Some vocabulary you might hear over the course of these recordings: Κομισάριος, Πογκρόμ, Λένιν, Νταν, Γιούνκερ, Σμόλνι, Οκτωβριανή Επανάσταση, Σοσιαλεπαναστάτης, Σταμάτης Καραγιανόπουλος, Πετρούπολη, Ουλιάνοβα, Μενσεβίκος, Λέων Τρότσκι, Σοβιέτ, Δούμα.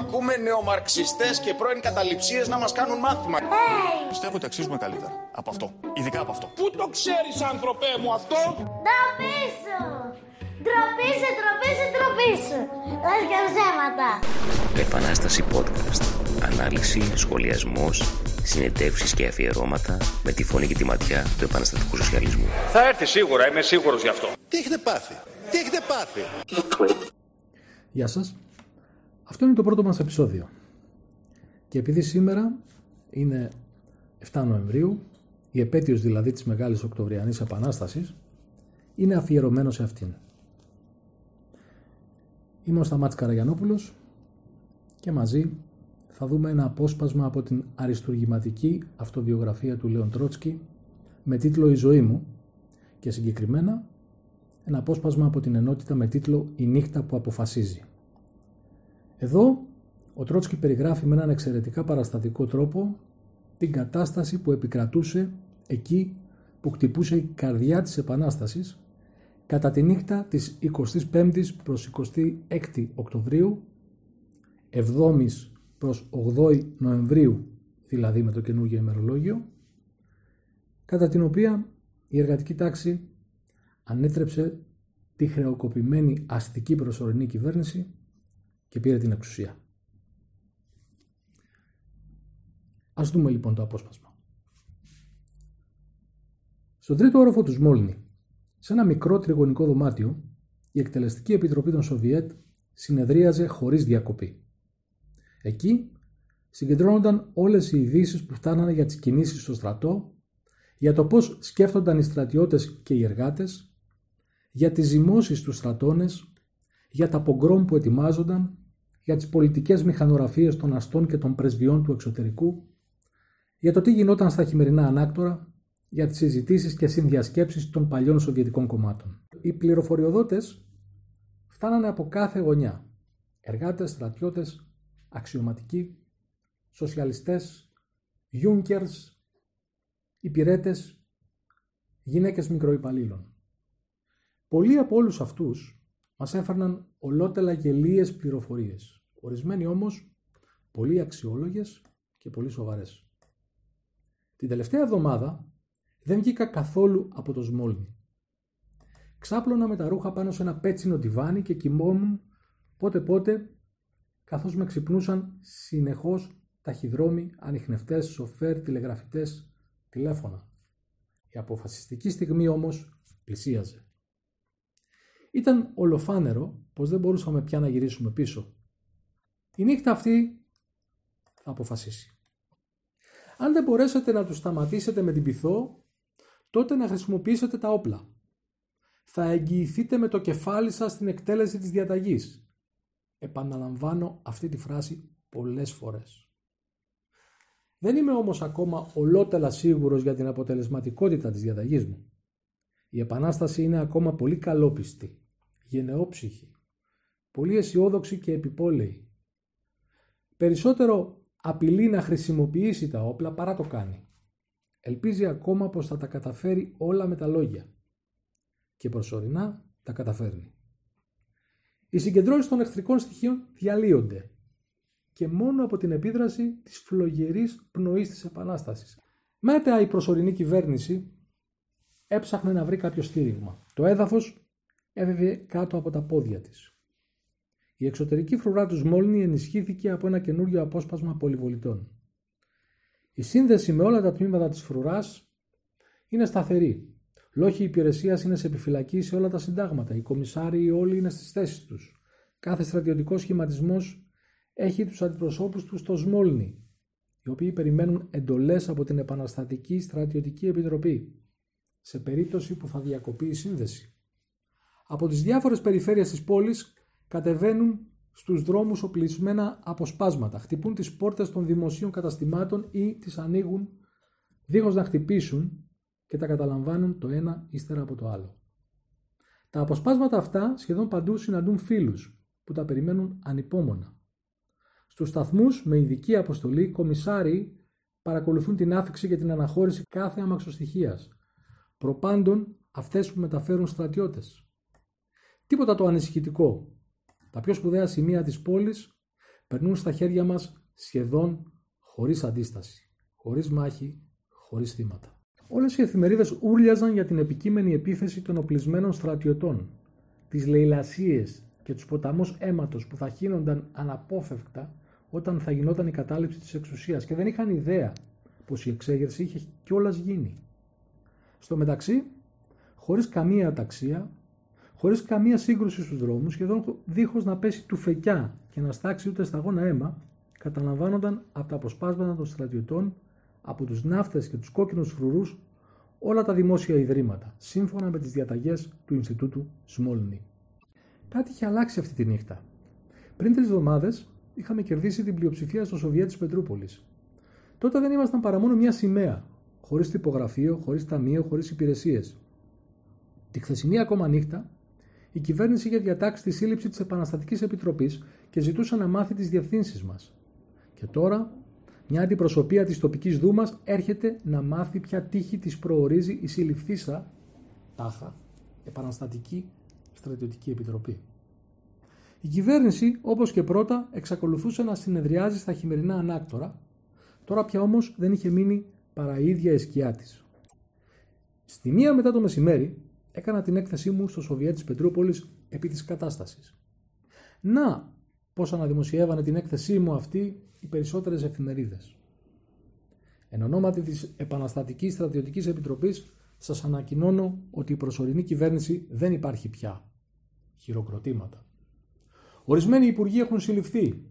Ακούμε νεομαρξιστές και πρώην καταληψίες να μας κάνουν μάθημα. Πιστεύω ότι αξίζουμε καλύτερα από αυτό. Ειδικά από αυτό. Πού το ξέρεις, άνθρωπέ μου, αυτό? Ντροπήσου! Ντροπήσου, ντροπήσου, ντροπήσου. Λες και ψέματα. Επανάσταση podcast. Ανάλυση, σχολιασμός, συνεντεύξεις και αφιερώματα με τη φωνή και τη ματιά του επαναστατικού σοσιαλισμού. Θα έρθει σίγουρα, είμαι σίγουρος γι' αυτό. Τι έχετε πάθει? Τι έχετε πάθει? Γεια σας. Αυτό είναι το πρώτο μας επεισόδιο. Και επειδή σήμερα είναι 7 Νοεμβρίου, η επέτειος δηλαδή της Μεγάλης Οκτωβριανής Επανάστασης, είναι αφιερωμένο σε αυτήν. Είμαι ο Σταμάτης Καραγιανόπουλος και μαζί θα δούμε ένα απόσπασμα από την αριστουργηματική αυτοβιογραφία του Λέων Τρότσκι με τίτλο «Η ζωή μου» και συγκεκριμένα ένα απόσπασμα από την ενότητα με τίτλο «Η νύχτα που αποφασίζει». Εδώ ο Τρότσκι περιγράφει με έναν εξαιρετικά παραστατικό τρόπο την κατάσταση που επικρατούσε εκεί που χτυπούσε η καρδιά της Επανάστασης κατά τη νύχτα της 25ης προς 26η Οκτωβρίου, 7ης προς 8η Νοεμβρίου, δηλαδή με το καινούργιο ημερολόγιο, κατά την οποία η εργατική τάξη ανέτρεψε τη χρεοκοπημένη αστική προσωρινή κυβέρνηση και πήρε την εξουσία. Ας δούμε λοιπόν το απόσπασμα. Στον τρίτο όροφο του Σμόλνι, σε ένα μικρό τριγωνικό δωμάτιο, η εκτελεστική επιτροπή των Σοβιέτ συνεδρίαζε χωρίς διακοπή. Εκεί συγκεντρώνονταν όλες οι ειδήσεις που φτάνανε για τις κινήσεις στο στρατό, για το πώς σκέφτονταν οι στρατιώτες και οι εργάτες, για τις ζυμώσεις τους στρατώνες, για τα πογκρόμ που ετοιμάζονταν, για τις πολιτικές μηχανογραφίες των αστών και των πρεσβειών του εξωτερικού, για το τι γινόταν στα χειμερινά ανάκτορα, για τις συζητήσεις και συνδιασκέψεις των παλιών σοβιετικών κομμάτων. Οι πληροφοριοδότες φτάνανε από κάθε γωνιά. Εργάτες, στρατιώτες, αξιωματικοί, σοσιαλιστές, γιούνκερς, υπηρέτες, γυναίκες μικροϊπαλλήλων. Πολλοί από όλους αυτούς μας έφερναν ολότελα γελοίες πληροφορίες, ορισμένοι όμως πολύ αξιόλογες και πολύ σοβαρές. Την τελευταία εβδομάδα δεν βγήκα καθόλου από το Σμόλνι. Ξάπλωνα με τα ρούχα πάνω σε ένα πέτσινο τιβάνι και κοιμόμουν πότε-πότε, καθώς με ξυπνούσαν συνεχώς ταχυδρόμοι, ανιχνευτές, σοφέρ, τηλεγραφητές, τηλέφωνα. Η αποφασιστική στιγμή όμως πλησίαζε. Ήταν ολοφάνερο πως δεν μπορούσαμε πια να γυρίσουμε πίσω. Η νύχτα αυτή θα αποφασίσει. Αν δεν μπορέσετε να τους σταματήσετε με την πυθό, τότε να χρησιμοποιήσετε τα όπλα. Θα εγγυηθείτε με το κεφάλι σας την εκτέλεση της διαταγής. Επαναλαμβάνω αυτή τη φράση πολλές φορές. Δεν είμαι όμως ακόμα ολότελα σίγουρος για την αποτελεσματικότητα της διαταγής μου. Η Επανάσταση είναι ακόμα πολύ καλόπιστη, γενναιόψυχη, πολύ αισιόδοξη και επιπόλαιη. Περισσότερο απειλεί να χρησιμοποιήσει τα όπλα παρά το κάνει. Ελπίζει ακόμα πως θα τα καταφέρει όλα με τα λόγια. Και προσωρινά τα καταφέρνει. Οι συγκεντρώσεις των εχθρικών στοιχείων διαλύονται και μόνο από την επίδραση της φλογερής πνοής της Επανάστασης. Μέτρα η προσωρινή κυβέρνηση έψαχνε να βρει κάποιο στήριγμα. Το έδαφος έβεβε κάτω από τα πόδια της. Η εξωτερική φρουρά του Σμόλνι ενισχύθηκε από ένα καινούριο απόσπασμα πολυβολητών. Η σύνδεση με όλα τα τμήματα της φρουράς είναι σταθερή. Λόχοι υπηρεσίας είναι σε επιφυλακή σε όλα τα συντάγματα. Οι κομισάριοι όλοι είναι στις θέσεις τους. Κάθε στρατιωτικός σχηματισμός έχει τους αντιπροσώπους του στο Σμόλνι, οι οποίοι περιμένουν εντολές από την Επαναστατική Στρατιωτική Επιτροπή, σε περίπτωση που θα διακοπεί η σύνδεση. Από τις διάφορες περιφέρειες της πόλης κατεβαίνουν στους δρόμους οπλισμένα αποσπάσματα, χτυπούν τις πόρτες των δημοσίων καταστημάτων ή τις ανοίγουν δίχως να χτυπήσουν και τα καταλαμβάνουν το ένα ύστερα από το άλλο. Τα αποσπάσματα αυτά σχεδόν παντού συναντούν φίλους που τα περιμένουν ανυπόμονα. Στους σταθμούς με ειδική αποστολή, κομισάριοι παρακολουθούν την άφιξη και την αναχώρηση κάθε αμαξοστοιχίας, προπάντων αυτές που μεταφέρουν στρατιώτες. Τίποτα το ανησυχητικό. Τα πιο σπουδαία σημεία της πόλης περνούν στα χέρια μας σχεδόν χωρίς αντίσταση, χωρίς μάχη, χωρίς θύματα. Όλες οι εφημερίδες ούρλιαζαν για την επικείμενη επίθεση των οπλισμένων στρατιωτών, τις λαιλασίες και τους ποταμούς αίματος που θα χύνονταν αναπόφευκτα όταν θα γινόταν η κατάληψη της εξουσίας και δεν είχαν ιδέα πως η εξέγερση είχε κιόλας γίνει. Στο μεταξύ, χωρίς καμία αταξία, χωρίς καμία σύγκρουση στους δρόμους, σχεδόν δίχως να πέσει τουφεκιά και να στάξει ούτε σταγόνα αίμα, καταλαμβάνονταν από τα αποσπάσματα των στρατιωτών, από τους ναύτες και τους κόκκινους φρουρούς, όλα τα δημόσια ιδρύματα, σύμφωνα με τις διαταγές του Ινστιτούτου Σμόλνι. Κάτι είχε αλλάξει αυτή τη νύχτα. Πριν 3 εβδομάδες είχαμε κερδίσει την πλειοψηφία στο Σοβιέτ της Πετρούπολης. Τότε δεν ήμασταν παρά μόνο μια σημαία, χωρίς τυπογραφείο, χωρίς ταμείο, χωρίς υπηρεσίες. Τη χθεσινή ακόμα νύχτα, η κυβέρνηση είχε διατάξει τη σύλληψη της Επαναστατικής Επιτροπής και ζητούσε να μάθει τις διευθύνσεις μας. Και τώρα, μια αντιπροσωπεία της τοπικής δούμας έρχεται να μάθει ποια τύχη της προορίζει η συλληφθήσα, τάχα, Επαναστατική Στρατιωτική Επιτροπή. Η κυβέρνηση, όπως και πρώτα, εξακολουθούσε να συνεδριάζει στα χειμερινά ανάκτορα, τώρα πια όμως δεν είχε μείνει παρά η ίδια η σκιά της. Στη 1 μετά το μεσημέρι, έκανα την έκθεσή μου στο Σοβιέτ της Πετρούπολης επί της κατάστασης. Να, πώς αναδημοσιεύανε την έκθεσή μου αυτή οι περισσότερες εφημερίδες. Εν ονόματι της Επαναστατικής Στρατιωτικής Επιτροπής, σας ανακοινώνω ότι η προσωρινή κυβέρνηση δεν υπάρχει πια. Χειροκροτήματα. Ορισμένοι υπουργοί έχουν συλληφθεί.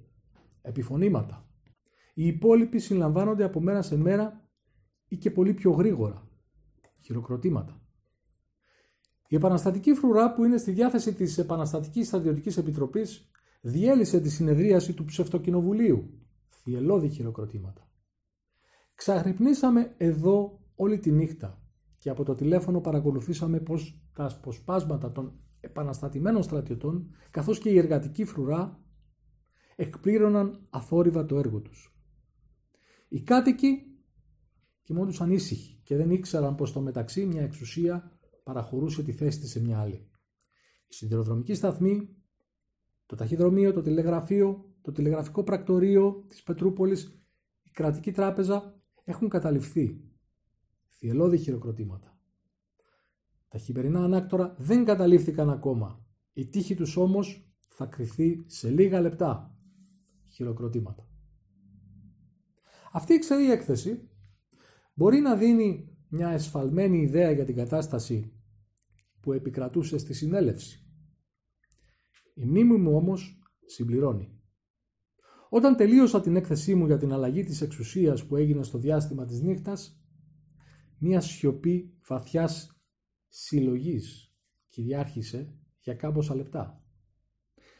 Επιφωνήματα. Οι υπόλοιποι συλλαμβάνονται από μέρα σε μέρα ή και πολύ πιο γρήγορα. Χειροκροτήματα. Η επαναστατική φρουρά που είναι στη διάθεση της Επαναστατικής Στρατιωτικής Επιτροπής διέλυσε τη συνεδρίαση του ψευτοκοινοβουλίου. Θυελλώδη χειροκροτήματα. Ξαχρυπνήσαμε εδώ όλη τη νύχτα και από το τηλέφωνο παρακολουθήσαμε πως τα αποσπάσματα των επαναστατημένων στρατιωτών καθώς και η εργατική φρουρά εκπλήρωναν αθόρυβα το έργο τους. Οι κάτοικοι κοιμόντουσαν ήσυχοι και δεν ήξεραν πως στο μεταξύ μια εξουσία παραχωρούσε τη θέση της σε μια άλλη. Η σιδηροδρομική σταθμή, το ταχυδρομείο, το τηλεγραφείο, το τηλεγραφικό πρακτορείο της Πετρούπολης, η κρατική τράπεζα έχουν καταληφθεί. Θυελλώδη χειροκροτήματα. Τα χειμερινά ανάκτορα δεν καταλήφθηκαν ακόμα. Η τύχη τους όμως θα κριθεί σε λίγα λεπτά. Χειροκροτήματα. Αυτή η ξερή έκθεση μπορεί να δίνει μια εσφαλμένη ιδέα για την κατάσταση που επικρατούσε στη συνέλευση. Η μνήμη μου όμως συμπληρώνει. Όταν τελείωσα την έκθεσή μου για την αλλαγή της εξουσίας που έγινε στο διάστημα της νύχτας, μια σιωπή βαθιάς συλλογής κυριάρχησε για κάμποσα λεπτά.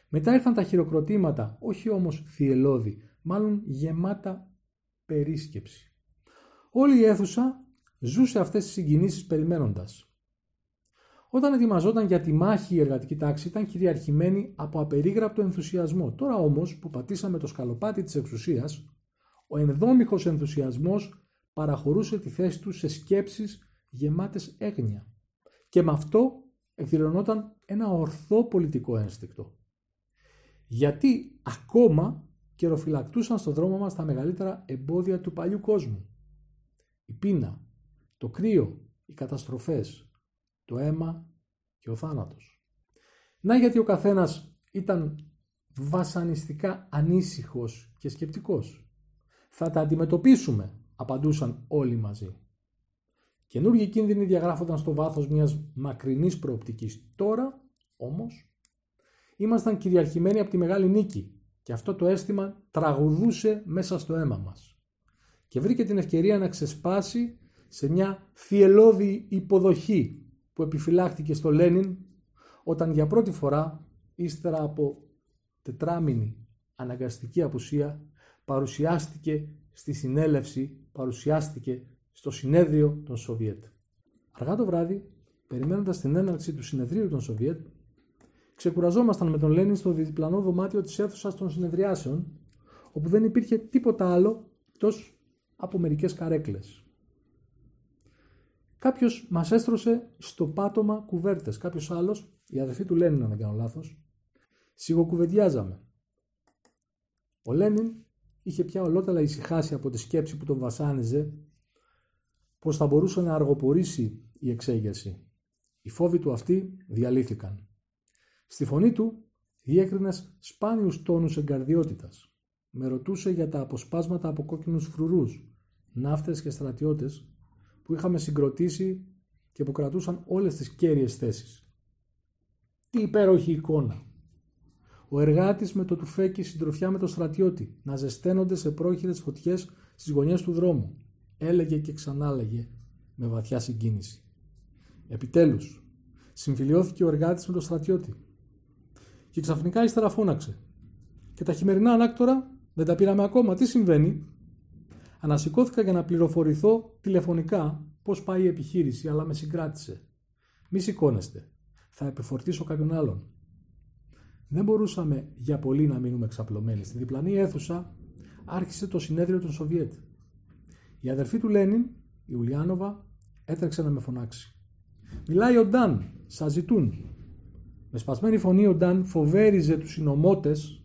Μετά ήρθαν τα χειροκροτήματα, όχι όμως θυελλώδη, μάλλον γεμάτα περίσκεψη. Όλη η αίθουσα ζούσε αυτές τις συγκινήσεις περιμένοντας. Όταν ετοιμαζόταν για τη μάχη η εργατική τάξη ήταν κυριαρχημένη από απερίγραπτο ενθουσιασμό. Τώρα όμως που πατήσαμε το σκαλοπάτι της εξουσίας, ο ενδόμηχος ενθουσιασμός παραχωρούσε τη θέση του σε σκέψεις γεμάτες έγνοια. Και με αυτό εκδηλωνόταν ένα ορθό πολιτικό ένστικτο. Γιατί ακόμα καιροφυλακτούσαν στον δρόμο μας τα μεγαλύτερα εμπόδια του παλιού κόσμου. Η πείνα, το κρύο, οι καταστροφές, το αίμα και ο θάνατος. Να γιατί ο καθένας ήταν βασανιστικά ανήσυχος και σκεπτικός. Θα τα αντιμετωπίσουμε, απαντούσαν όλοι μαζί. Καινούργιοι κίνδυνοι διαγράφονταν στο βάθος μιας μακρινής προοπτικής. Τώρα, όμως, ήμασταν κυριαρχημένοι από τη μεγάλη νίκη και αυτό το αίσθημα τραγουδούσε μέσα στο αίμα μας. Και βρήκε την ευκαιρία να ξεσπάσει σε μια θυελλώδη υποδοχή που επιφυλάχθηκε στο Λένιν όταν για πρώτη φορά, ύστερα από 4 μήνη αναγκαστική απουσία, παρουσιάστηκε στη συνέλευση, παρουσιάστηκε στο συνέδριο των Σοβιέτ. Αργά το βράδυ, περιμένοντας την έναρξη του συνεδρίου των Σοβιέτ, ξεκουραζόμασταν με τον Λένιν στο διπλανό δωμάτιο της αίθουσας των συνεδριάσεων, όπου δεν υπήρχε τίποτα άλλο εκτός από μερικές καρέκλες. Κάποιος μας έστρωσε στο πάτωμα κουβέρτες. Κάποιος άλλος, η αδερφή του Λένιν, αν δεν κάνω λάθος, Σιγοκουβεντιάζαμε. Ο Λένιν είχε πια ολότελα ησυχάσει από τη σκέψη που τον βασάνιζε πως θα μπορούσε να αργοπορήσει η εξέγερση. Οι φόβοι του αυτοί διαλύθηκαν. Στη φωνή του διέκρινες σπάνιους τόνους εγκαρδιότητας. Με ρωτούσε για τα αποσπάσματα από κόκκινους φρουρούς, ναύτες και στρατιώτες που είχαμε συγκροτήσει και που κρατούσαν όλες τις κέρυες θέσεις. Τι υπέροχη εικόνα! Ο εργάτης με το τουφέκι συντροφιά με το στρατιώτη να ζεσταίνονται σε πρόχειρες φωτιές στις γωνιές του δρόμου, έλεγε και ξανάλεγε με βαθιά συγκίνηση. Επιτέλους, συμφιλιώθηκε ο εργάτης με το στρατιώτη. Και ξαφνικά ύστερα φώναξε. Και τα χειμερινά ανάκτορα δεν τα πήραμε ακόμα. Τι συμβαίνει? Ανασηκώθηκα για να πληροφορηθώ τηλεφωνικά πώς πάει η επιχείρηση, αλλά με συγκράτησε. Μη σηκώνεστε. Θα επιφορτήσω κάποιον άλλον. Δεν μπορούσαμε για πολύ να μείνουμε εξαπλωμένοι. Στη διπλανή αίθουσα άρχισε το συνέδριο των Σοβιέτ. Η αδερφή του Λένιν, η Ουλιάνοβα, έτρεξε να με φωνάξει. Μιλάει ο Νταν, σας ζητούν. Με σπασμένη φωνή ο Νταν φοβέριζε τους συνωμότες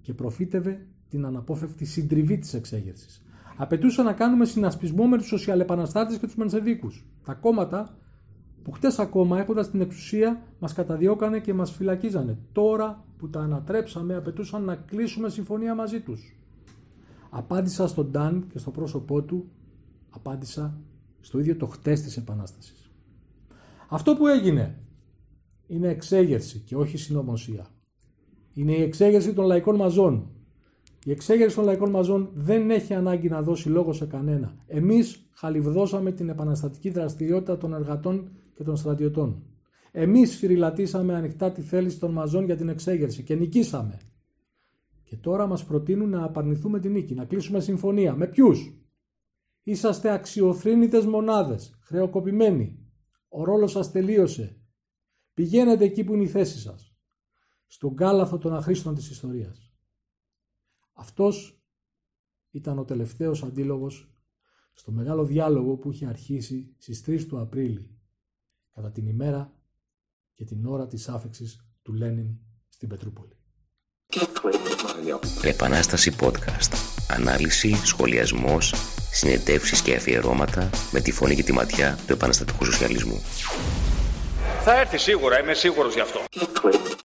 και προφήτευε την αναπόφευκτη συντριβή της εξέγερσης. Απαιτούσε να κάνουμε συνασπισμό με τους σοσιαλεπαναστάτες και τους μενσεβίκους. Τα κόμματα που χτες ακόμα έχοντας την εξουσία μας καταδιώκανε και μας φυλακίζανε. Τώρα που τα ανατρέψαμε απαιτούσαν να κλείσουμε συμφωνία μαζί τους. Απάντησα στον Νταν και στο πρόσωπό του, απάντησα στο ίδιο το χτες της Επανάστασης. Αυτό που έγινε είναι εξέγερση και όχι συνωμοσία. Είναι η εξέγερση των λαϊκών μαζών. Η εξέγερση των λαϊκών μαζών δεν έχει ανάγκη να δώσει λόγο σε κανένα. Εμείς χαλιβδώσαμε την επαναστατική δραστηριότητα των εργατών και των στρατιωτών. Εμείς φυριλατήσαμε ανοιχτά τη θέληση των μαζών για την εξέγερση και νικήσαμε. Και τώρα μας προτείνουν να απαρνηθούμε την νίκη, να κλείσουμε συμφωνία. Με ποιους? Είσαστε αξιοθρήνητες μονάδες, χρεοκοπημένοι. Ο ρόλος σας τελείωσε. Πηγαίνετε εκεί που είναι η θέση σας. Στον κάλαθο των αχρήστων της ιστορίας. Αυτός ήταν ο τελευταίος αντίλογος στο μεγάλο διάλογο που είχε αρχίσει στις 3 του Απρίλη, κατά την ημέρα και την ώρα της άφεξης του Λένιν στην Πετρούπολη. Επανάσταση podcast. Ανάλυση, σχολιασμός, συνεντεύξεις και αφιερώματα με τη φωνή και τη ματιά του επαναστατικού σοσιαλισμού. Θα έρθει σίγουρα, είμαι σίγουρος γι' αυτό.